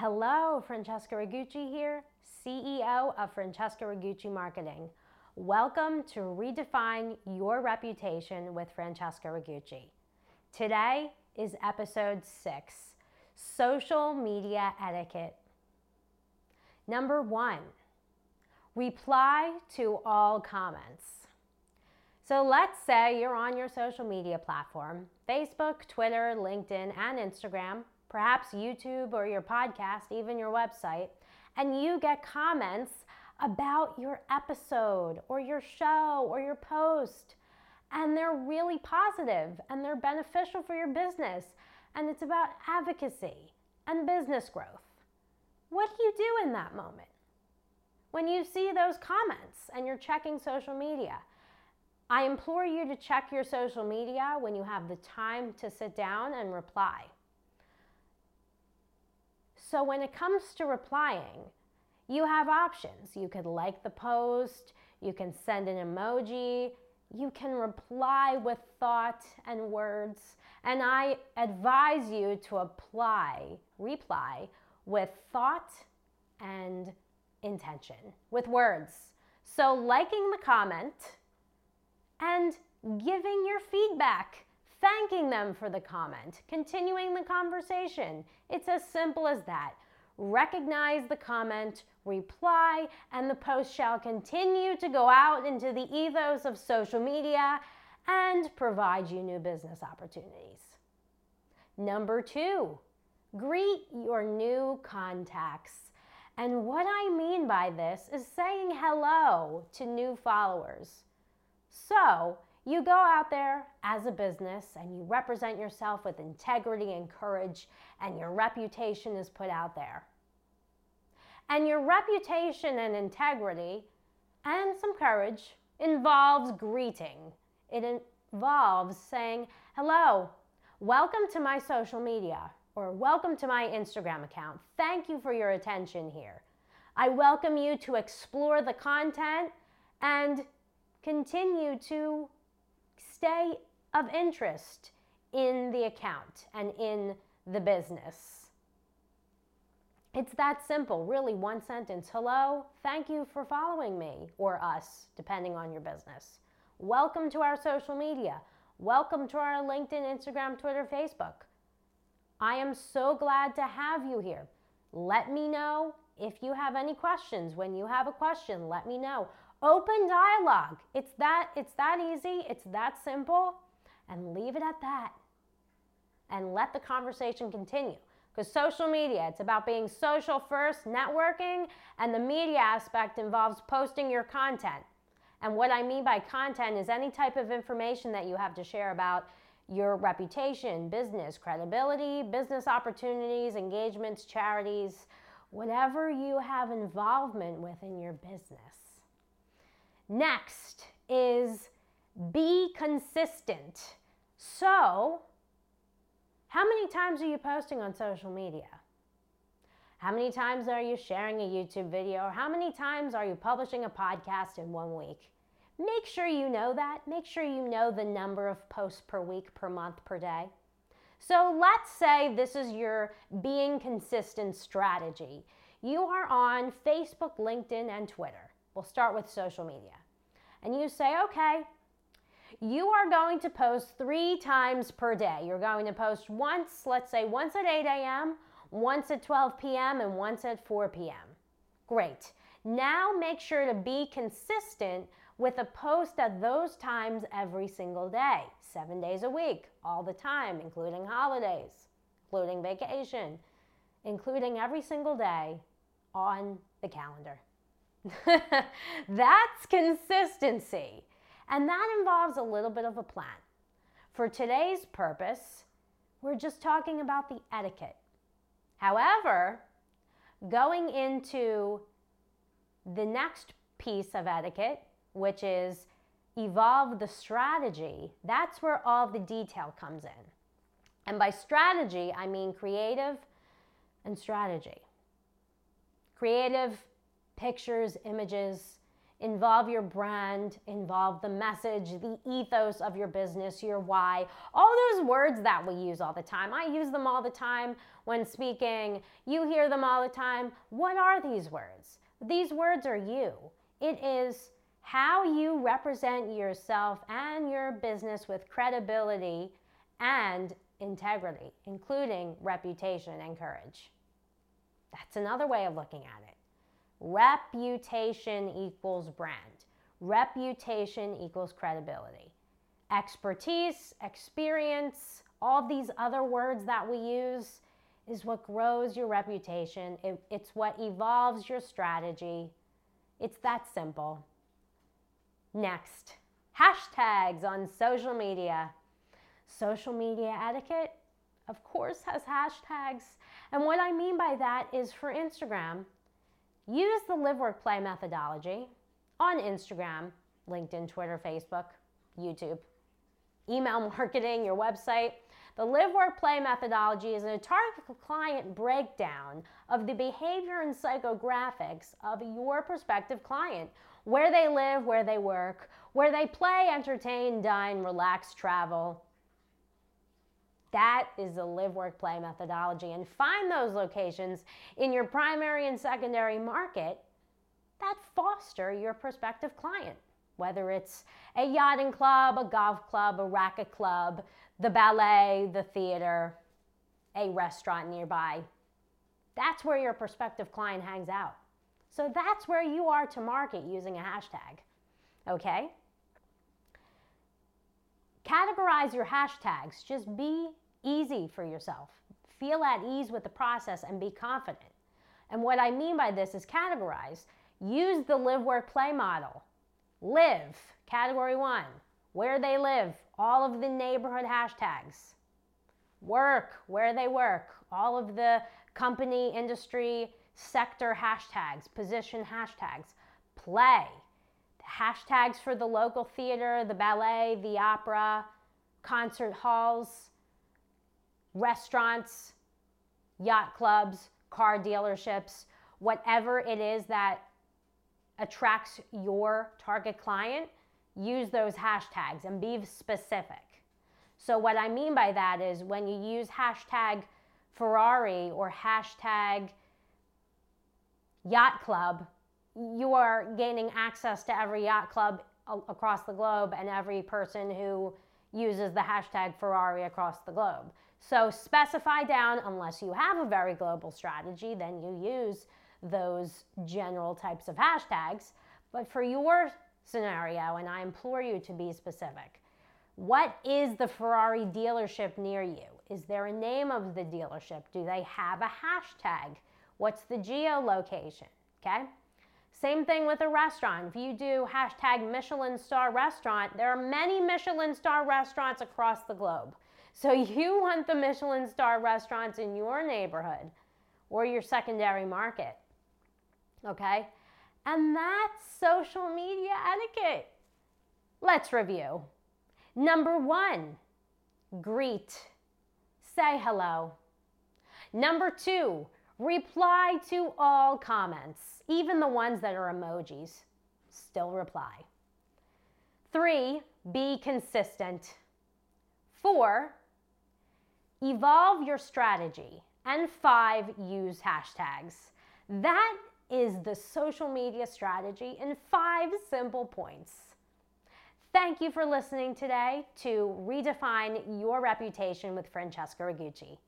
Hello, Francesca Rigucci here, CEO of Francesca Rigucci Marketing. Welcome to Redefine Your Reputation with Francesca Rigucci. Today is episode 6, Social Media Etiquette. Number 1, reply to all comments. So let's say you're on your social media platform, Facebook, Twitter, LinkedIn, and Instagram, perhaps YouTube or your podcast, even your website, and you get comments about your episode or your show or your post, and they're really positive and they're beneficial for your business, and it's about advocacy and business growth. What do you do in that moment? When you see those comments and you're checking social media, I implore you to check your social media when you have the time to sit down and reply. So when it comes to replying, you have options. You could like the post, you can send an emoji, you can reply with thought and words, and I advise you to reply with thought and intention, with words. So liking the comment and giving your feedback, thanking them for the comment, continuing the conversation. It's as simple as that. Recognize the comment, reply, and the post shall continue to go out into the ethos of social media and provide you new business opportunities. Number 2, greet your new contacts. And what I mean by this is saying hello to new followers. So you go out there as a business and you represent yourself with integrity and courage, and your reputation is put out there. And your reputation and integrity and some courage involves greeting. It involves saying, hello, welcome to my social media, or welcome to my Instagram account. Thank you for your attention here. I welcome you to explore the content and continue to stay of interest in the account and in the business. It's that simple, really one sentence. Hello, thank you for following me or us, depending on your business. Welcome to our social media. Welcome to our LinkedIn, Instagram, Twitter, Facebook. I am so glad to have you here. Let me know if you have any questions. When you have a question, let me know. Open dialogue. It's that easy. It's that simple. And leave it at that. And let the conversation continue. Because social media, it's about being social first, networking, and the media aspect involves posting your content. And what I mean by content is any type of information that you have to share about your reputation, business, credibility, business opportunities, engagements, charities, whatever you have involvement with in your business. Next is be consistent. So, how many times are you posting on social media? How many times are you sharing a YouTube video? Or how many times are you publishing a podcast in one week? Make sure you know that. Make sure you know the number of posts per week, per month, per day. So let's say this is your being consistent strategy. You are on Facebook, LinkedIn, and Twitter. We'll start with social media. And you say, okay, you are going to post 3 times per day. You're going to post once, let's say once at 8 a.m., once at 12 p.m., and once at 4 p.m. Great. Now make sure to be consistent with a post at those times every single day, 7 days a week, all the time, including holidays, including vacation, including every single day on the calendar. That's consistency. And that involves a little bit of a plan. For today's purpose, we're just talking about the etiquette. However, going into the next piece of etiquette, which is evolve the strategy, that's where all the detail comes in. And by strategy, I mean creative and strategy. Creative pictures, images, Involve your brand, involve the message, the ethos of your business, your why, all those words that we use all the time. I use them all the time when speaking. You hear them all the time. What are these words? These words are you. It is how you represent yourself and your business with credibility and integrity, including reputation and courage. That's another way of looking at it. Reputation equals brand. Reputation equals credibility. Expertise, experience, all these other words that we use is what grows your reputation. It's what evolves your strategy. It's that simple. Next, hashtags on social media. Social media etiquette, of course, has hashtags. And what I mean by that is for Instagram, use the live, work, play methodology on Instagram, LinkedIn, Twitter, Facebook, YouTube, email marketing, your website. The live, work, play methodology is a target client breakdown of the behavior and psychographics of your prospective client, where they live, where they work, where they play, entertain, dine, relax, travel. That is the live, work, play methodology, and find those locations in your primary and secondary market that foster your prospective client, whether it's a yachting club, a golf club, a racket club, the ballet, the theater, a restaurant nearby. That's where your prospective client hangs out. So that's where you are to market using a hashtag, okay? Categorize your hashtags. Just be easy for yourself. Feel at ease with the process and be confident. And what I mean by this is categorize. Use the live, work, play model. Live, category 1, where they live, all of the neighborhood hashtags. Work, where they work, all of the company, industry, sector hashtags, position hashtags. Play. Hashtags for the local theater, the ballet, the opera, concert halls, restaurants, yacht clubs, car dealerships, whatever it is that attracts your target client, use those hashtags and be specific. So what I mean by that is when you use hashtag Ferrari or hashtag yacht club, you are gaining access to every yacht club across the globe and every person who uses the hashtag Ferrari across the globe. So specify down, unless you have a very global strategy, then you use those general types of hashtags. But for your scenario, and I implore you to be specific, what is the Ferrari dealership near you? Is there a name of the dealership? Do they have a hashtag? What's the geolocation? Okay? Same thing with a restaurant. If you do hashtag Michelin star restaurant, there are many Michelin star restaurants across the globe. So you want the Michelin star restaurants in your neighborhood or your secondary market, okay? And that's social media etiquette. Let's review. Number 1, greet, say hello. Number 2, reply to all comments, even the ones that are emojis. Still reply. 3, be consistent. 4, evolve your strategy. And 5, use hashtags. That is the social media strategy in 5 simple points. Thank you for listening today to Redefine Your Reputation with Francesca Rigucci.